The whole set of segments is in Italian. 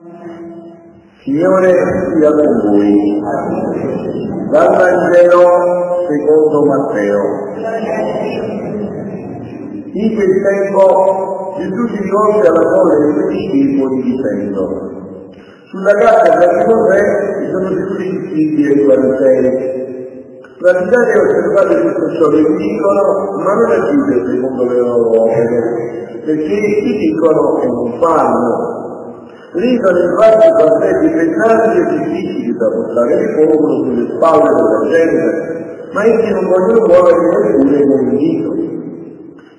Signore sia con voi. Dal Vangelo secondo Matteo. In quel tempo Gesù si rivolse alla folla dei suoi discepoli dicendo: sulla casa del suo re sono tutti i figli dei farisei. Praticate e osservate tutto ciò che dicono, ma non agite secondo le loro opere, perché si dicono che non fanno. Ridono infatti i fratelli pesanti e difficili da portare il popolo sulle spalle della gente, ma essi non vogliono muovere neppure con il dito.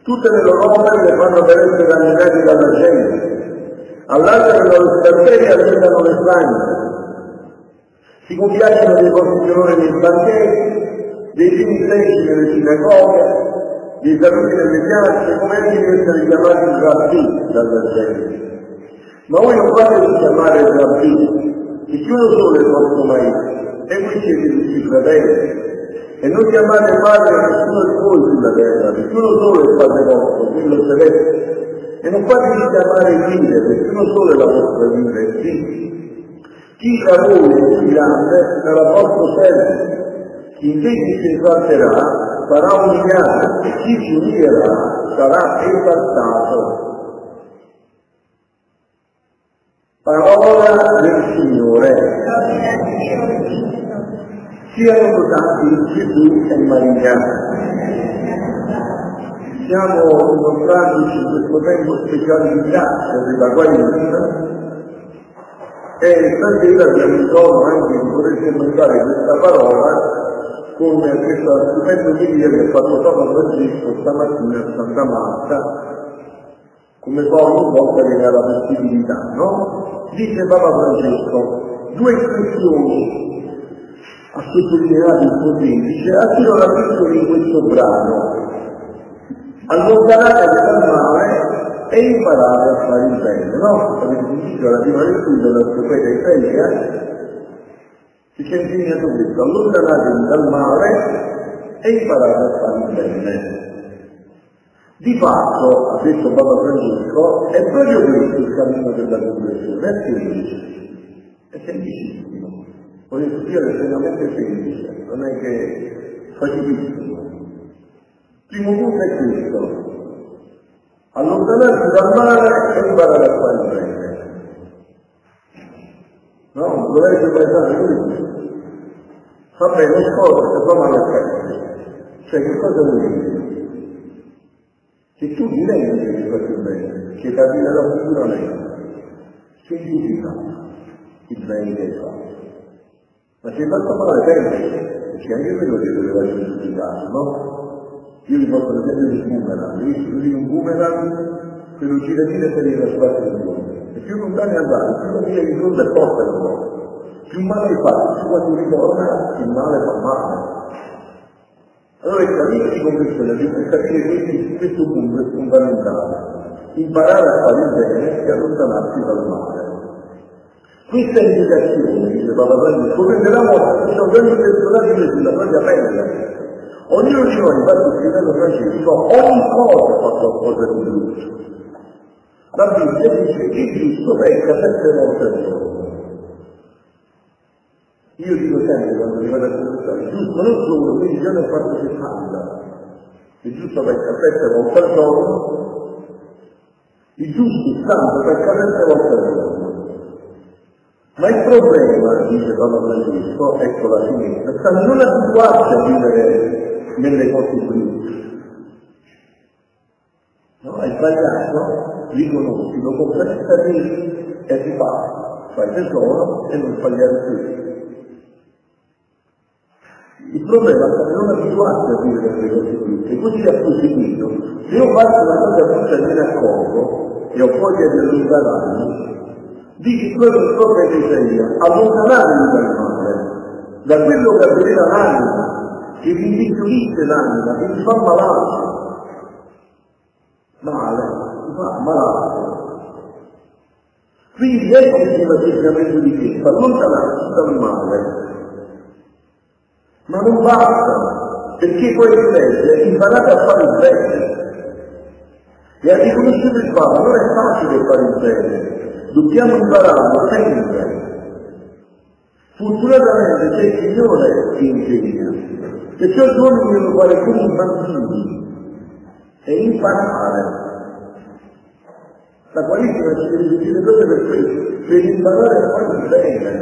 Tutte le loro opere le fanno per essere ammirate dalla gente. Allargano le loro scarpelle e allungano le frange. Si compiacciono dei posizioni dei banchetti, dei primi segni delle sinagoghe, dei saluti delle piazze, come anche di essere chiamati rabbini dalla gente. Ma voi non fatevi chiamare rabbini, perché uno solo è il vostro maestro, e voi siete tutti fratelli. E non chiamate padre nessuno di voi sulla terra, perché uno solo è il Padre vostro, quello celeste. E non fatevi chiamare vite, perché uno solo è la vostra vita, è Cristo. Chi da voi è più grande sarà vostro servo. Chi invece si esalterà sarà umiliato, e chi si umilierà sarà esaltato. Parola del Signore. Siano notati Gesù e Maria. Siamo incontrati in questo tempo speciale di grazia della Quaresima e stasera abbiamo bisogno anche di poter mangiare questa parola con questo strumento di via che ha fatto Papa Francesco stamattina a Santa Marta, come poi ogni volta che ne ha la possibilità, no? Dice Papa Francesco, due espressioni ha sottolineato il Pontefice, attirano l'attenzione in questo brano: allontanate dal male e imparate a fare il bene, no? Avete sentito la prima lettura della profeta Isaia, si è insegnato questo: allontanate dal male e imparate a fare il bene. Di fatto, ha detto Papa Francesco, è proprio questo il cammino della conversione, è semplice, è semplicissimo. Voglio dire, è veramente semplice, non è che facilissimo. Il primo punto è questo: allontanarsi dal male e imparare a fare il bene. No, dovreste pensare questo. Va bene, non scorda, se fa male a te. Cioè, che cosa vuol dire? Se tu diventi che fai il bene, che capirà sicuramente, significa il bene che hai fatto. Ma se hai fatto male tempo, perché anche quello che doveva essere giudicato, no? Io vi porto l'esempio di boomerang, visto che di un boomerang, quello giratino se ne era spazio di mondo. E più lontano è andato, più la via di fronte è forte la loro. Più male hai fatto, più quando ritorna, il male fa male. Allora il cammino di conversione bisogna capire che questo punto è fondamentale: imparare a fare il bene e allontanarsi dal male. Questa indicazione, dice Papa Francesco, prenderemo da ogni personaggio sulla propria pelle. Ognuno di noi, infatti, scrivendo Francesco, ogni cosa fa qualcosa di giusto. La Bibbia dice che il giusto pecca 7 volte al giorno. Io dico sempre quando mi vado a conoscere, giusto non solo, quindi io ne ho fatto 60. Il giusto pecca 7 volte al giorno, il giusto santo pecca 7 volte al giorno. Ma il problema, dice Papa Francesco, ecco la sinistra, sta non abituarsi a vivere nelle cose brutte. No, hai sbagliato, riconosci, lo confessati e ti fai tesoro e non sbagliare più. Il problema è che non abituarsi a dire queste cose brutte, così ha proseguito. Se io faccio una cosa brutta e me ne accorgo, e ho voglia di allontanarmi, dici quello che so che Isaia, allontanarmi dal male, da quello che avveniva l'anima, che mi impiccolisce l'anima, che mi fa malare. Male, mi fa malare. Quindi ecco il primo atteggiamento di Cristo, allontanarsi dal male. Ma non basta, perché poi in legge imparate a fare il bene. E a riconoscere il male non è facile fare il bene, dobbiamo imparare a sempre, fortunatamente c'è il Signore che insegna, e ciò sono che devo fare come i bambini, e imparare. La Quaresima ci deve dire proprio per questo, per imparare a fare il bene,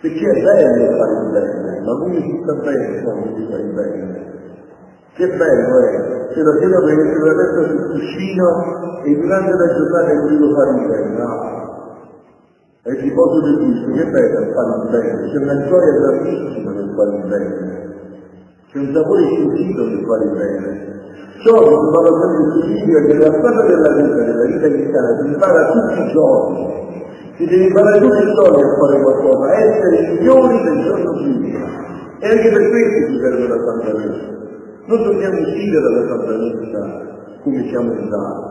perché è bello fare il bene, ma come si sta bene quando si fa il bene? Che bello è, se la sera mi metto la testa sul cuscino e durante la giornata è voluto fare il bene, no? E il riposo del Cristo, che bello fare il bene, c'è una gioia grandissima nel fare il bene, c'è un sapore sentito nel fare il bene. Ciò che si parla sempre di figlio è che la strada della vita cristiana, si impara tutti i giorni. Si deve imparare tutti i giorni a fare qualcosa, a essere migliori del giorno prima. E anche per questo ci serve la Santa Messa. Non dobbiamo uscire dalla Santa Messa come siamo stati.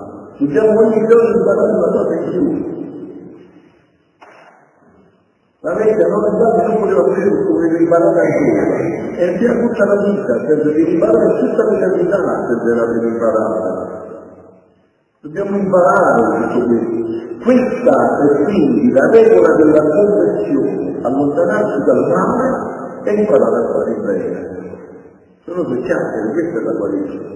Dobbiamo ogni giorno imparare una cosa in più. La Messa non poteva fare questo, voleva imparare ancora. E sia tutta la vita, serve di imparare tutta l'eternità, serve di imparare. Dobbiamo imparare tutto questo. Questa è quindi la regola della conversione, allontanarsi dal male e imparare a fare il bene. Sono due chiacchiere, questa è la Quaresima.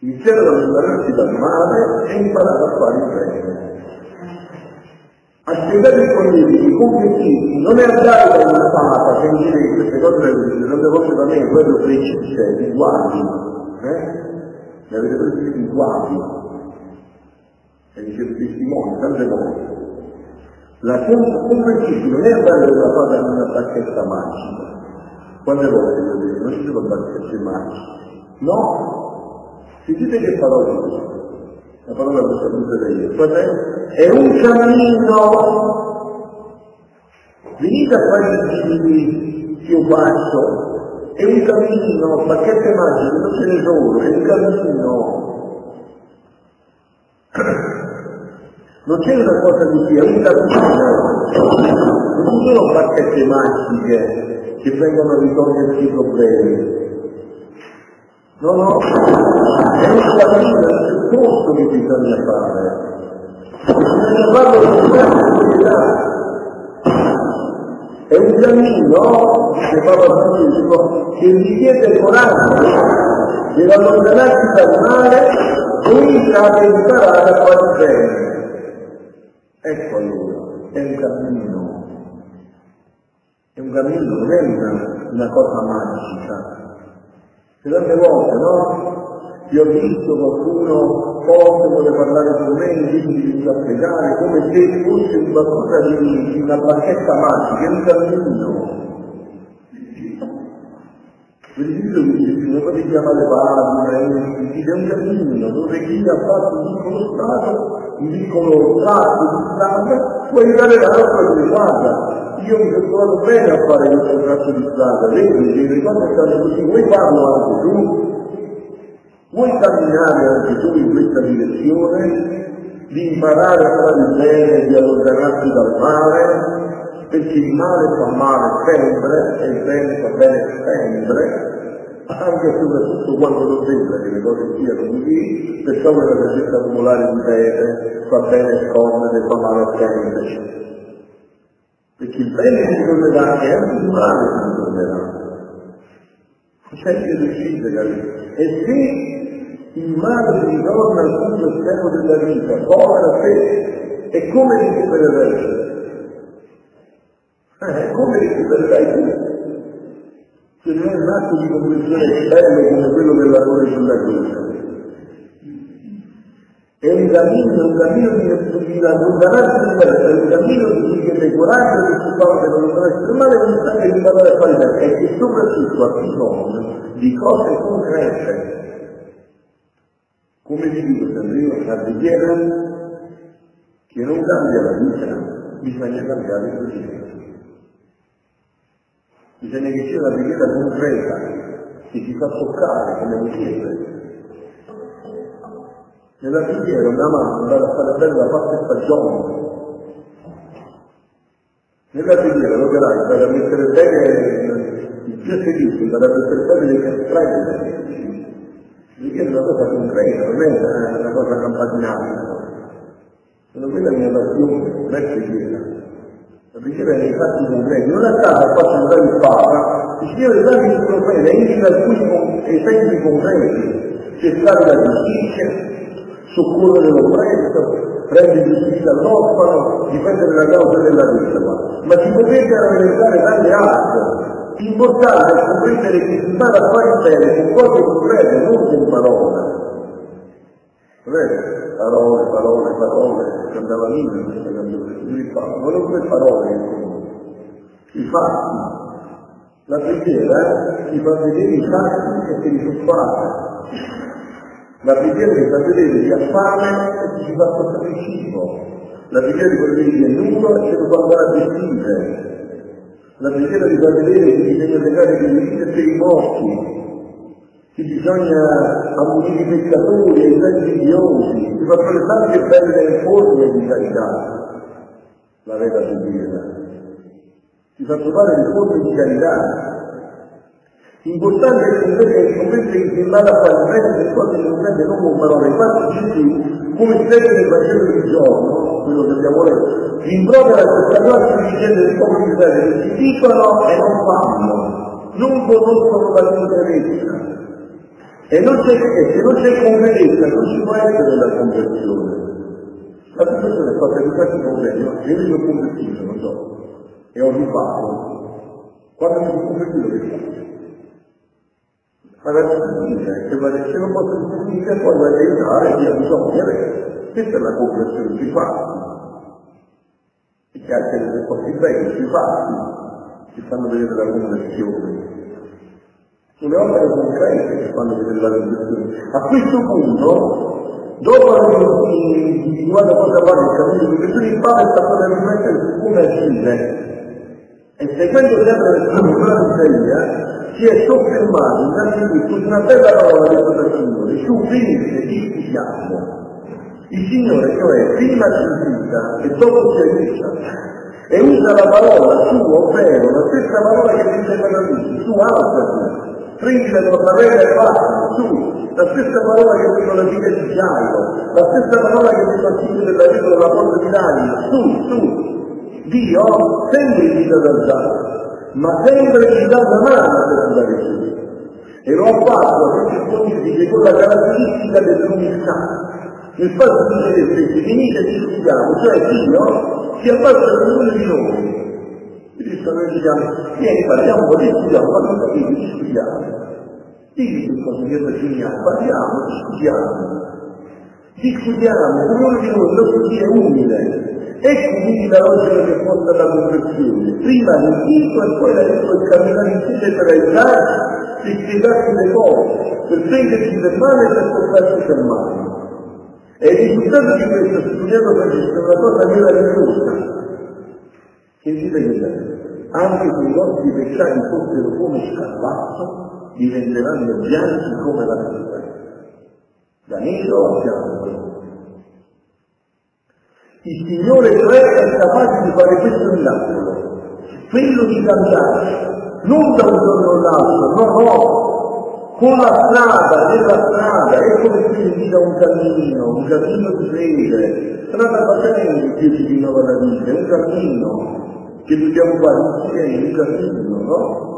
Iniziare ad allontanarsi dal male e imparare a fare il bene. A spiegare i conventi, i conventi, non è andare da una papa che mi dice che queste cose le tante volte da me, quello che dice, i guardi, mi avete preso i guardi. E dice il testimone, tante volte. La conversione non è andare da fare una bacchetta magica. Quante volte io dico, non ci sono bacchette magiche. No? Sentite che parola uso. La parola che sapete io. È un cammino. Venite a fare i giri che io faccio. È un cammino, bacchette magiche, non ce ne sono, è un cammino. Non c'è una cosa così, è un cammino, non ci sono bacchette magiche che vengono a risolversi i problemi. No, no, è un cammino, è un percorso che bisogna fare. Bisogna farlo con grande serietà. È un cammino, dice Papa Francesco, che richiede coraggio, deve allontanarsi dal male e deve imparare a fare bene. Ecco allora, è un cammino. È un cammino, non è una cosa magica. E tante volte, no? Io ho visto qualcuno forte vuole parlare con me, quindi mi fa pregare come se fosse una cosa di una bacchetta magica, è un cammino. Per esempio, non potete chiamare padre, è un cammino, dove chi ha fatto un piccolo stato, un piccolo tratto di strada, puoi dare la nostra che guarda. Io mi sono trovato bene a fare questo tratto di strada, vedi, quando è stato così, vuoi farlo anche tu? Vuoi camminare anche tu in questa direzione? Di imparare a fare il bene, di allontanarsi dal male? Perché il male fa male sempre, e il bene fa bene sempre, anche e soprattutto quando lo sembra che le cose siano così, perciò quella crescita popolare di bene fa bene scomode, fa male a sempre. Perché il bene si tornerà e anche il male si tornerà. C'è che decide, e se il male ritorna al punto esterno della vita, povera te, e come recupererai? Come recupererai tu? Se non è un atto di conversione bello come quello della cuore sulla croce. È un cammino di allontanarsi dal male, è un cammino di chiedere coraggio che si fa per allontanarsi dal male, non sta che imparare a fare bene, e che soprattutto ha bisogno di cose concrete. Come vi dico sempre io, a vedere che non cambia la vita, bisogna cambiare il progetto. Bisogna che sia una preghiera concreta, che si fa toccare come chiede. Nella preghiera una mano andava a fare bene la parte stagione. Nella preghiera l'operaio andava a mettere bene il più seguito, andava a mettere bene le castrelle. La preghiera è una cosa concreta, non è una cosa campagnata. sono quella che mi ha battuto verso il cielo. Per ricevere i fatti concreti, non è stato a quattro anni il Papa, il Signore dà il problema, indica alcuni esempi concreti, cercare la giustizia, soccorrere l'oppresso, prendere giustizia all'orfano, difendere la causa della vita. Ma si potrebbero realizzare tante altre. L'importante è comprendere che si sta a fare bene con cose concrete, non con parole. Non è parole. Andava lì in questa campagna, non ho quelle parole in comune. I fatti, la preghiera ti fa vedere i fatti e te li soffare. La preghiera ti fa vedere gli affari e ti si fa portare il cibo. La preghiera ti fa vedere che è nudo e ce lo fa andare a vestire. La preghiera ti fa vedere che bisogna legare per i vita e per i morti, che bisogna ammonire i peccatori e i religiosi, ti fa fare tante belle forme di carità, la vera preghiera, ti fa trovare le forme di carità. L'importante è comprendere che si parla a fare le cose che comprende non con parole. Infatti Gesù, come sempre nel Vangelo del giorno, quello che abbiamo letto, rimprovera questa classe di gente del popolo di Israele che si dicono e non fanno, non conoscono la sicurezza. E se non c'è conferenza, non ci può essere la conversione. La conversione è fatta di questi problemi, io mi sono convertito, non so, e ho rifatto. Quando mi sono convertito che faccio? Ma la conversione, se non posso convertire, poi voglio aiutare chi ha bisogno. Questa è la conversione, si fa. E che anche le cose belle si fanno, si fanno vedere la conversione. Sulle opere concrete che fanno vedere la realizzazione. A questo punto, dopo aver individuato cosa fare il cammino di Gesù, il Papa sta facendo riflettere su come agire. E seguendo sempre le sue si è soffermato innanzitutto su una bella parola detta dal Signore, su venire giustificato. Il Signore, cioè, prima giustifica e dopo si aiuta. E usa la parola sua, ovvero la stessa parola che dice per la luce, su alzati. Prendere la parola e farlo, su, la stessa parola che dice la vita di Giacomo, la stessa parola che dice al figlio della vita della porta di Daniele, su, Dio sempre ci dà da alzare, ma sempre ci dà da mano per andare su. E lo ha fatto, perché dice, con la caratteristica dell'umiltà. Nel fatto di dire che se venite e ci studiamo, cioè Dio si abbassa da uno di noi. Noi diciamo, vieni, parliamo, così studiamo, ma non capite, ci studiamo. Digli che cosa che ragioniamo, parliamo, discutiamo, ognuno di noi lo studia umile. Ecco quindi la logica che porta alla conversione. Prima l'invito e poi la tua camminare insieme per aiutarci, per spiegarci le cose, per prenderci del male e per portarci del male. E il risultato di questo studiato per questo è una cosa meravigliosa. Che dice anche se i nostri peccati fossero come scarlazzo, diventeranno bianchi come la sera, da nero a bianco. Il Signore è capace di fare questo miracolo, quello di cambiare, non da un giorno all'altro, no, con la strada, nella strada, è come se si dica un cammino di fede, strada facendo Dio ci rinnova la vita, è un cammino che dobbiamo fare insieme, un cammino, no?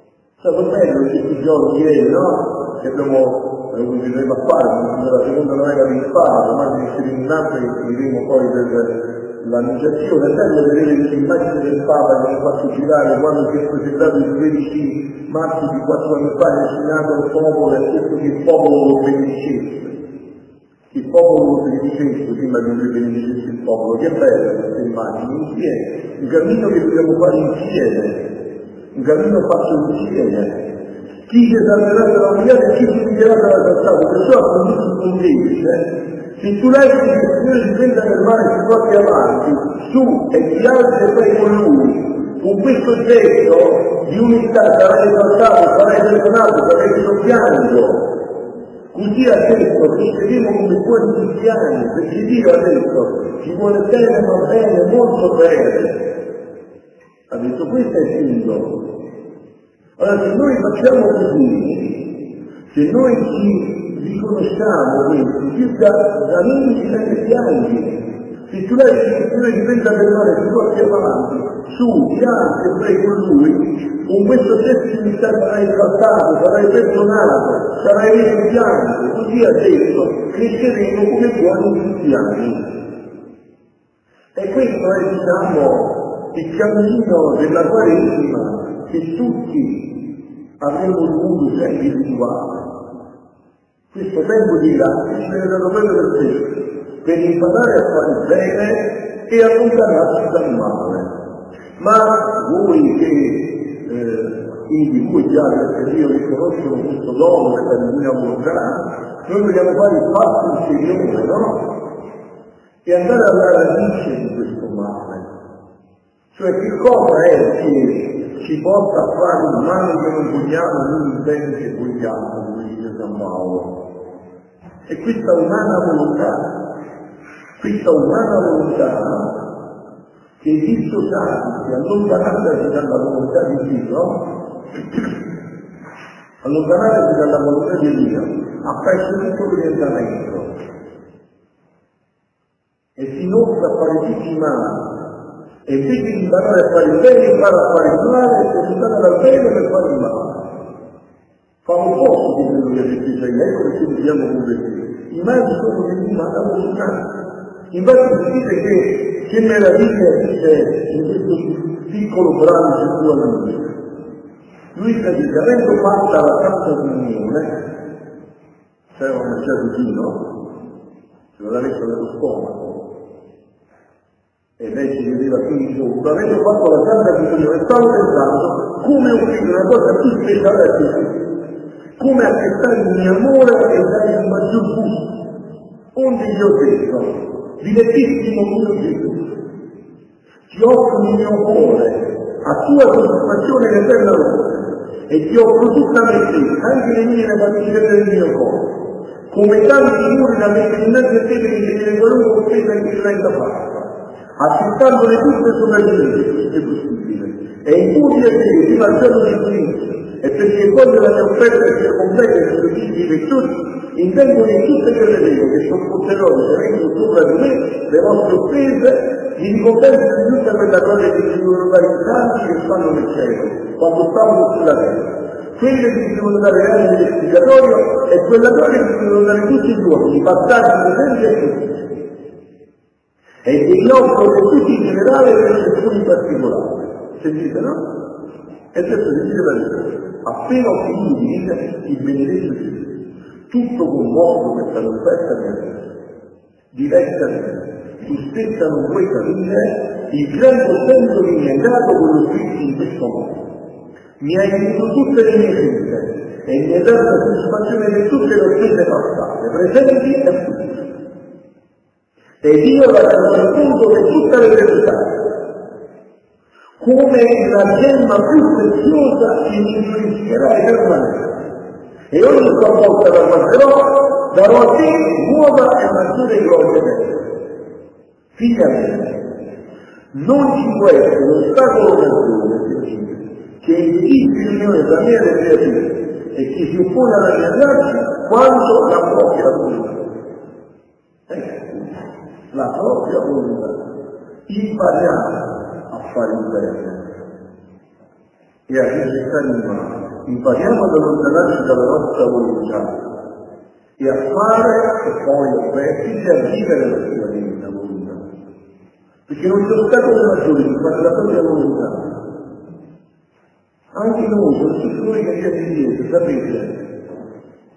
È stato bello questi giorni ieri, no? Che abbiamo, continueremo a fare, la seconda novena di Spagna, domani ci saremo in altro e finiremo poi per l'annunciazione, è bello vedere le immagini del Papa che hanno fatto girare quando si è presentato il 13 marzo di 4 anni fa e ha insegnato al popolo, ha detto che il popolo lo benedicesse. Il popolo lo benedicesse prima che lui benedicesse il popolo, che bello queste immagini, insieme. Un cammino che dobbiamo fare insieme, un cammino fatto insieme. Chi si esalterà dalla umiliata e chi si umilierà dalla trattata, perciò appunto non dice, se tu lasci che il Signore si prenda per male e si porti avanti, su e ti alzi e fai con Lui, con questo gesto di umiltà sarai esaltato, sarai perdonato, sarai soffiando. Così ha detto, procederemo come buoni cristiani, perché Dio ha detto, ci vuole bene, ma bene, molto bene. Ha detto, questo è il punto. Allora, se noi facciamo così, se noi ci riconosciamo questo, circa da noi ci siamo bianchi, che sulla difesa dell'ore si può andare avanti su, pianti e prego lui, con questo stesso mi sarà esaltato, sarai perdonato, sarai realizzato, così ha detto, cresceremo come buoni cristiani. E questo è, diciamo, il cammino della Quaresima che tutti avremmo dovuto sempre individuare. Questo tempo di grazie ce l'è dato quello per sé, per imparare a fare il bene e a allontanarsi dal male. Ma voi che, quindi voi già perché io vi conosco questo dono della Divina Volontà, noi vogliamo fare il passo ulteriore, no? E andare alla radice di questo male. Cioè che cosa è che ci porta a fare il male che non vogliamo, non il bene che vogliamo, come dice San Paolo. E questa umana volontà, che il Cristo sa, che allontanandosi dalla volontà di Dio, ha perso tutto l'orientamento. E si inoltre a fare tutti i mali, e invece di imparare a fare il bene, impara a fare il male, e si dà dal bene per fare il male. Fa un po' di quello che ha detto Isaia, ecco perché dobbiamo convertire. I mali sono di umana volontà. Infatti si dice che meraviglia dice in questo piccolo brano su tua Luisa. Luisa dice, avendo fatta la santa comunione, cioè ho mangiato vino, se lo avessero nello stomaco, e lei si vedeva qui sotto, avendo fatto la santa comunione, stavo pensando come offrire una cosa più speciale a te, come accettare il mio amore e dare il maggior gusto, onde io stesso, dilettissimo mio Gesù, ti offro il mio cuore, a tua soddisfazione in eterna luce, e ti offro tutta me stessa, anche le mie nefatiche del mio cuore, come tanti muri da mettere innanzi a te per inserire qualunque offesa che ti renda fatta, accettandole tutte sopra di te, se possibile, è inutile che ti facciano di Cristo, e perché voglio la mia offerta sia completa e servizio di tutti, intendo di tutte quelle regole che sopporterò ricevendo sopra di me le vostre offese, mi ricompenso di tutta quella gloria che si devono dare i santi che fanno nel cielo, quando stavano sulla terra. Quelle che si devono dare anche nel purgatorio e quella gloria che si devono dare tutti gli uomini, passati, presenti e futuri. E il nostro per tutti in generale e per ciascuno in particolare. Sentite, no? E adesso sentite la risposta. Appena ho finito di dire il benedetto Gesù, tutto commosso per questa offerta di Dio. Direttamente, tu stessa non puoi capire il gran consenso che mi hai dato con lo Spirito in questo modo. Mi hai tenuto tutte le mie vite e mi hai dato la soddisfazione di tutte le offese passate, presenti e future. Ed io la racconto per tutta l'eternità, come la gemma più preziosa che mi influenzerà eternamente. E io ogni volta la guarderò, darò a te nuova e maggiore gloria. Figlia mia, non ci può essere un ostacolo maggiore che impedisce l'unione tra me e le creature e che si oppone alla mia grazia quanto la propria volontà. La propria volontà. Impariamo a fare il bene e a rispettare il male. Impariamo ad allontanarci dalla nostra volontà e a fare e poi a vivere la sua divina volontà, perché non c'è ostacolo maggiore di fare la propria volontà. Anche noi, soprattutto noi che siamo in Dio, sapete,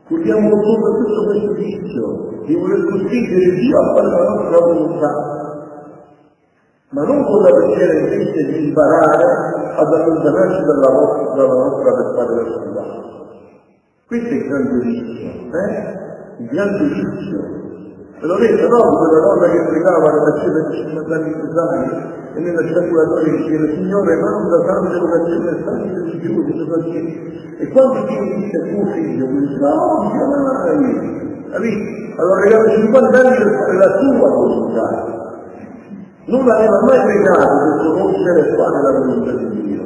corriamo soprattutto questo vizio di voler costringere Dio a fare la nostra volontà, ma non con la preghiera invece di imparare ad allontanarci dalla nostra per fare la sua. Questo è il grande vizio, il grande vizio. Ve lo detto, no? Quella donna che pregava nella cena di 50 anni e nella sciacquolatoria diceva, Signore, manda tante vocazioni e tanti giorni soprattutto. E quando Dio disse a tuo figlio, diceva, oh, chiamai, allora regalo 50 anni per fare la tua volontà. Non l'aveva mai pregato per conoscere e fare la volontà di Dio.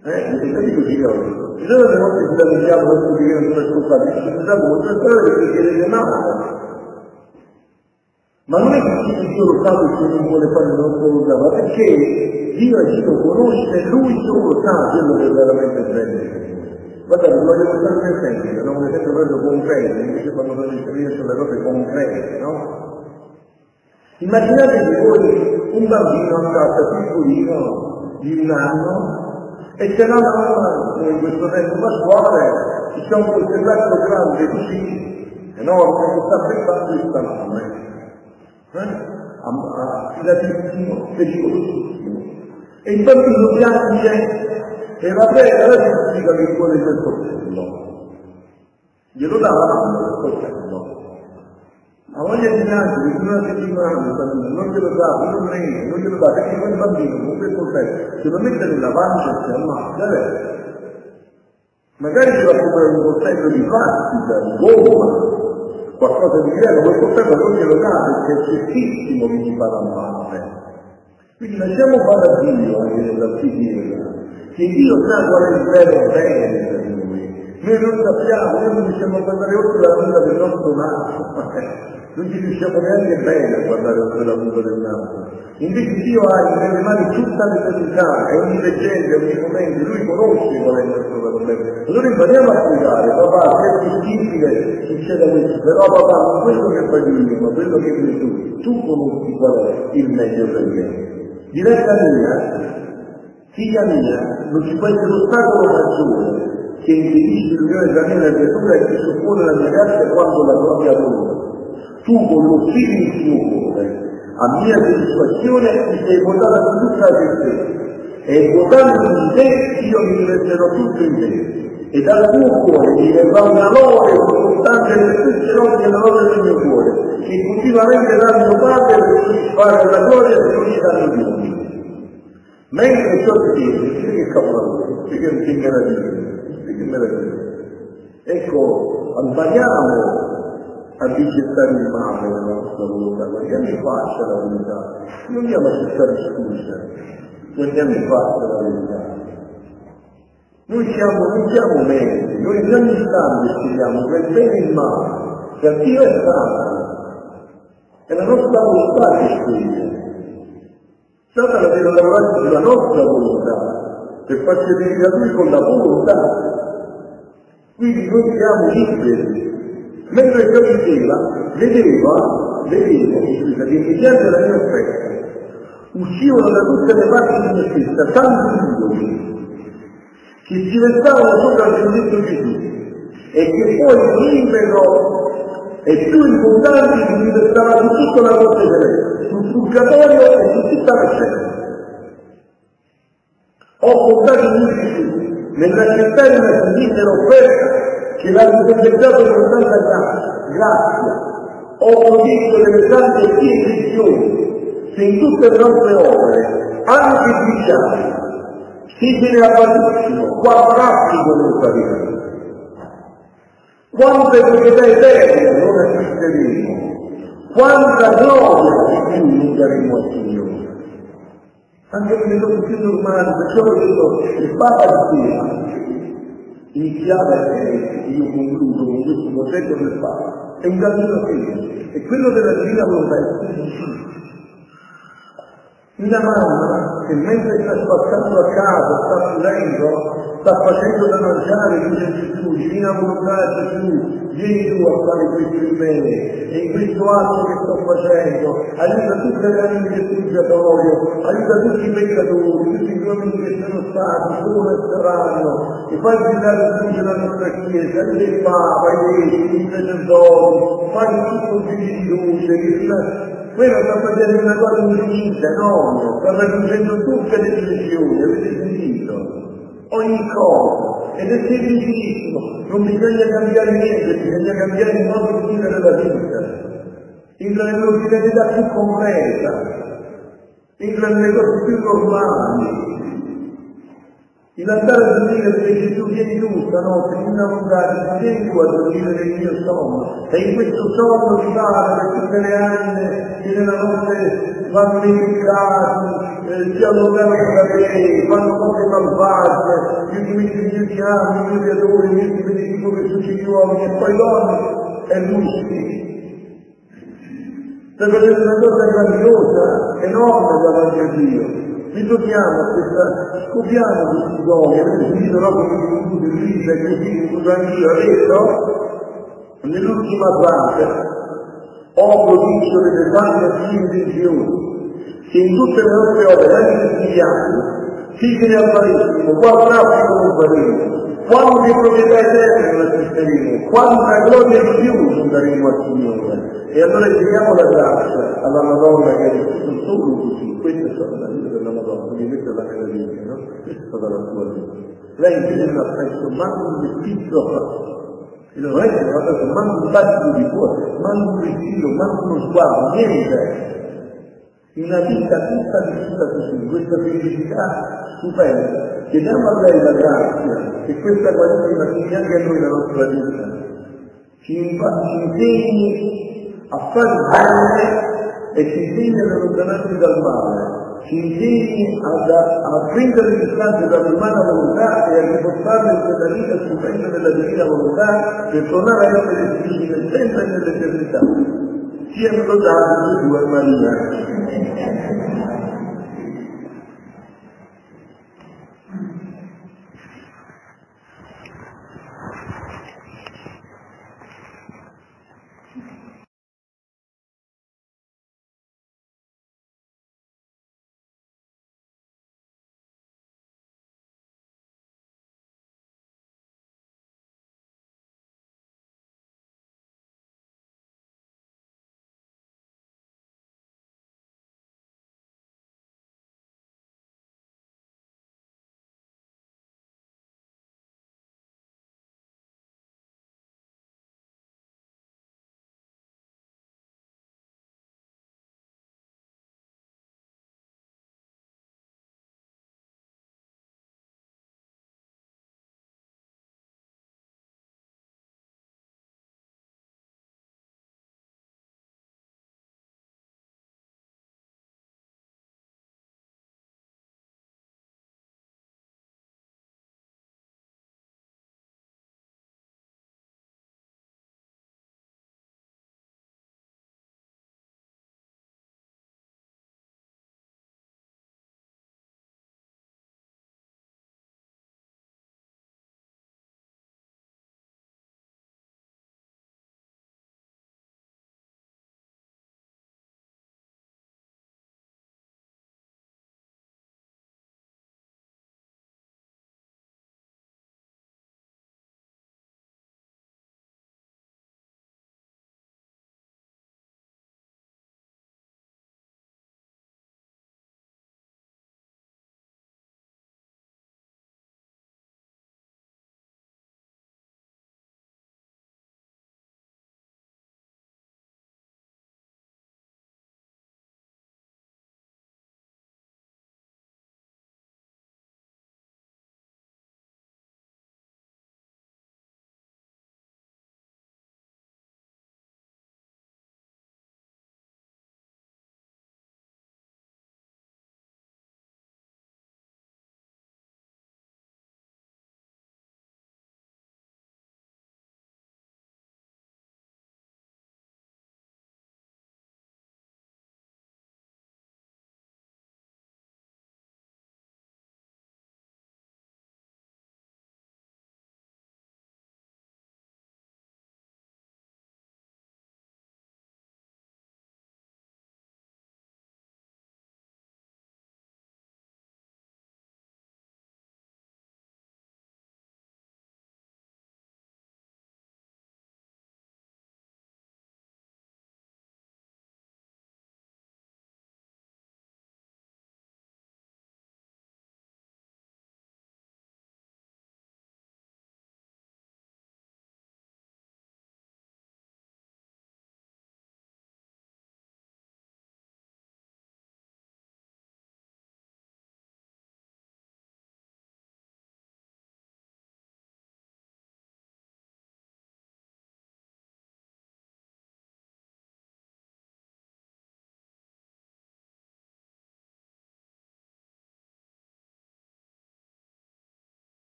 Mi capito, Signore? Ci sono delle volte che la vediamo per tutti che non sono ascoltati, ci sono delle volte che le chiedete male. Ma non è che ci sono stati che non vuole fare una cosa, ma perché Dio è stato conosce, Lui solo sa quello che è veramente bene. Guardate, vi voglio mostrare un esempio, non un esempio proprio concreto, invece quando voglio scrivere sulle cose concrete, no? Immaginate che voi un bambino andate piccolino di 1 anno e se la mamma in questo tempo pasquale ci sta un coltelletto grande così, enorme, che sta prendendo il salame, filatissimo, pericolosissimo. E il bambino piange e va bene, adesso dica che vuole quel coltello. Glielo dà la mamma quel coltello. La voglia di nascere, in una settimana, non glielo dà, non glielo dà, perché quel bambino, con quel coltello, se lo mette nella pancia, si ammazza, vero? Magari si va a comprare un coltello di plastica, di gomma, qualcosa di grave, quel coltello non glielo dà, perché è certissimo che si fa la male. Quindi lasciamo fare a Dio, anche nella psichica, che Dio sa qual è il vero bene per noi. Noi non sappiamo, noi non riusciamo a guardare oltre la vita del nostro naso. Non ci riusciamo neanche bene a guardare oltre la punta del naso. Invece Dio ha nelle mani tutta l'eternità, è ogni leggenda, ogni momento, Lui conosce qual è il nostro problema. Allora impariamo a spiegare, papà, se è possibile succede questo, però papà, non quello che fai tu, ma quello che fai tu conosci qual è il meglio per me. Diretta mia, figlia mia, non ci può essere ostacolo maggiore che impedisce l'unione tra me e la creatura e che suppone la mia grazia quando la propria volontà. Tu con lo spirito in tuo cuore, a mia soddisfazione, ti sei votata tutta per te. E votandomi in te, io mi diverterò tutto in te. E dal tuo cuore ti verrà una lode costante le stesse notti della lode del mio cuore, che continuamente dà il mio padre per soddisfare la gloria e l'unità di Dio. Mentre ciò che dice, che capolavoro, che meraviglia, che meraviglia. Ecco, andiamo a rigettare il male nella nostra volontà, quanti anni faccia la verità, non andiamo a cercare scusa, quanti anni faccia la verità. Noi non siamo menti, noi in ogni istante scegliamo tra il bene e il male, tra Dio e Satana, è la nostra volontà che sceglie. Satana deve lavorare sulla nostra volontà, per farci venire a Lui con la volontà. Quindi noi siamo liberi. Mentre io vedevo che mediante la mia offerta uscivano da tutte le parti di me stessa tanti idoli che si vestavano sopra il benedetto Gesù e che poi libero e più importanti che si vestavano su tutta la corte celeste, sul purgatorio e su tutta la scena. Ho contato i miei Gesù nell'accettare una sinistra offerta che l'hanno festeggiato con tanta grazia. Ho visto delle tante esibizioni, se in tutte le nostre opere, anche ufficiali, si viene a valutissimo, qua pratico nel pavimento. Quante proprietà eterne non assisteremo, quanta gloria in cui daremo al Signore. Anche nelle cose più normali, perciò ho detto, il Papa di iniziare e io concludo con questo progetto del Papa è un cammino semplice, è quello della Divina Volontà. Una mamma che mentre sta spazzando a casa, sta pulendo, sta facendo da mangiare, dice Gesù, Divina Volontà Gesù, vieni tu a fare questo bene, e in questo atto che sto facendo, aiuta tutte le anime del purgatorio, aiuta tutti i peccatori, tutti gli uomini che sono stati, solo e saranno, e fai brillare il luce della nostra Chiesa, aiuta il Papa, i vescovi, i sacerdoti, fai tutto più di luce. Quella sta facendo una cosa infinita, no? Sta raggiungendo tutte le dimensioni, avete sentito? Ogni cosa, ed è semplicissimo, non bisogna cambiare niente, bisogna cambiare il modo di vivere la vita, entra nell'ordinarietà più completa, entra nelle cose più normali. Andare a dormire perché Gesù vieni tu stanotte, in una montagna, vieni tu a dormire nel mio sonno, e in questo sonno ti parla per tutte le anime che nella notte vanno nei peccati, si allontanano da te, fanno cose malvagie, io ti amo, io ti adoro, io ti benedico per tutti gli uomini, e poi dormi, è lui. perché è una cosa grandiosa, enorme davanti a Dio. Ritorniamo a questa, scopriamo questi doni, avete sentito dopo che mi sono il libro e che mi sono anch'io, adesso, nell'ultima parte, ho provisto delle tante divisioni, che in tutte le nostre opere, anche cristiane, si che ne apparissimo, qual traffico non faremo, quante proprietà eterne assisteremo, quanta gloria di Dio ci daremo al Signore. E allora chiediamo la grazia alla Madonna che non solo così, questa è stata la vita della Madonna, perché questa è la meraviglia, no? Questa è stata la sua vita. Lei che non ha preso manco un vestito a faccia, e non è che non ha preso manco un battito di cuore, manco un vestito, manco uno sguardo, niente. Una vita tutta vissuta così, questa felicità stupenda. Chiediamo a lei la grazia, che questa qualità sia anche a noi la nostra vita. Ci insegni a fare bene e ci insegni ad allontanarci dal male, ci insegni a prendere distanza dall'umana volontà e a riportarla in quella vita stupenda della divina volontà per tornare a essere figli sempre nell'eternità. Siano lodati Gesù e Maria.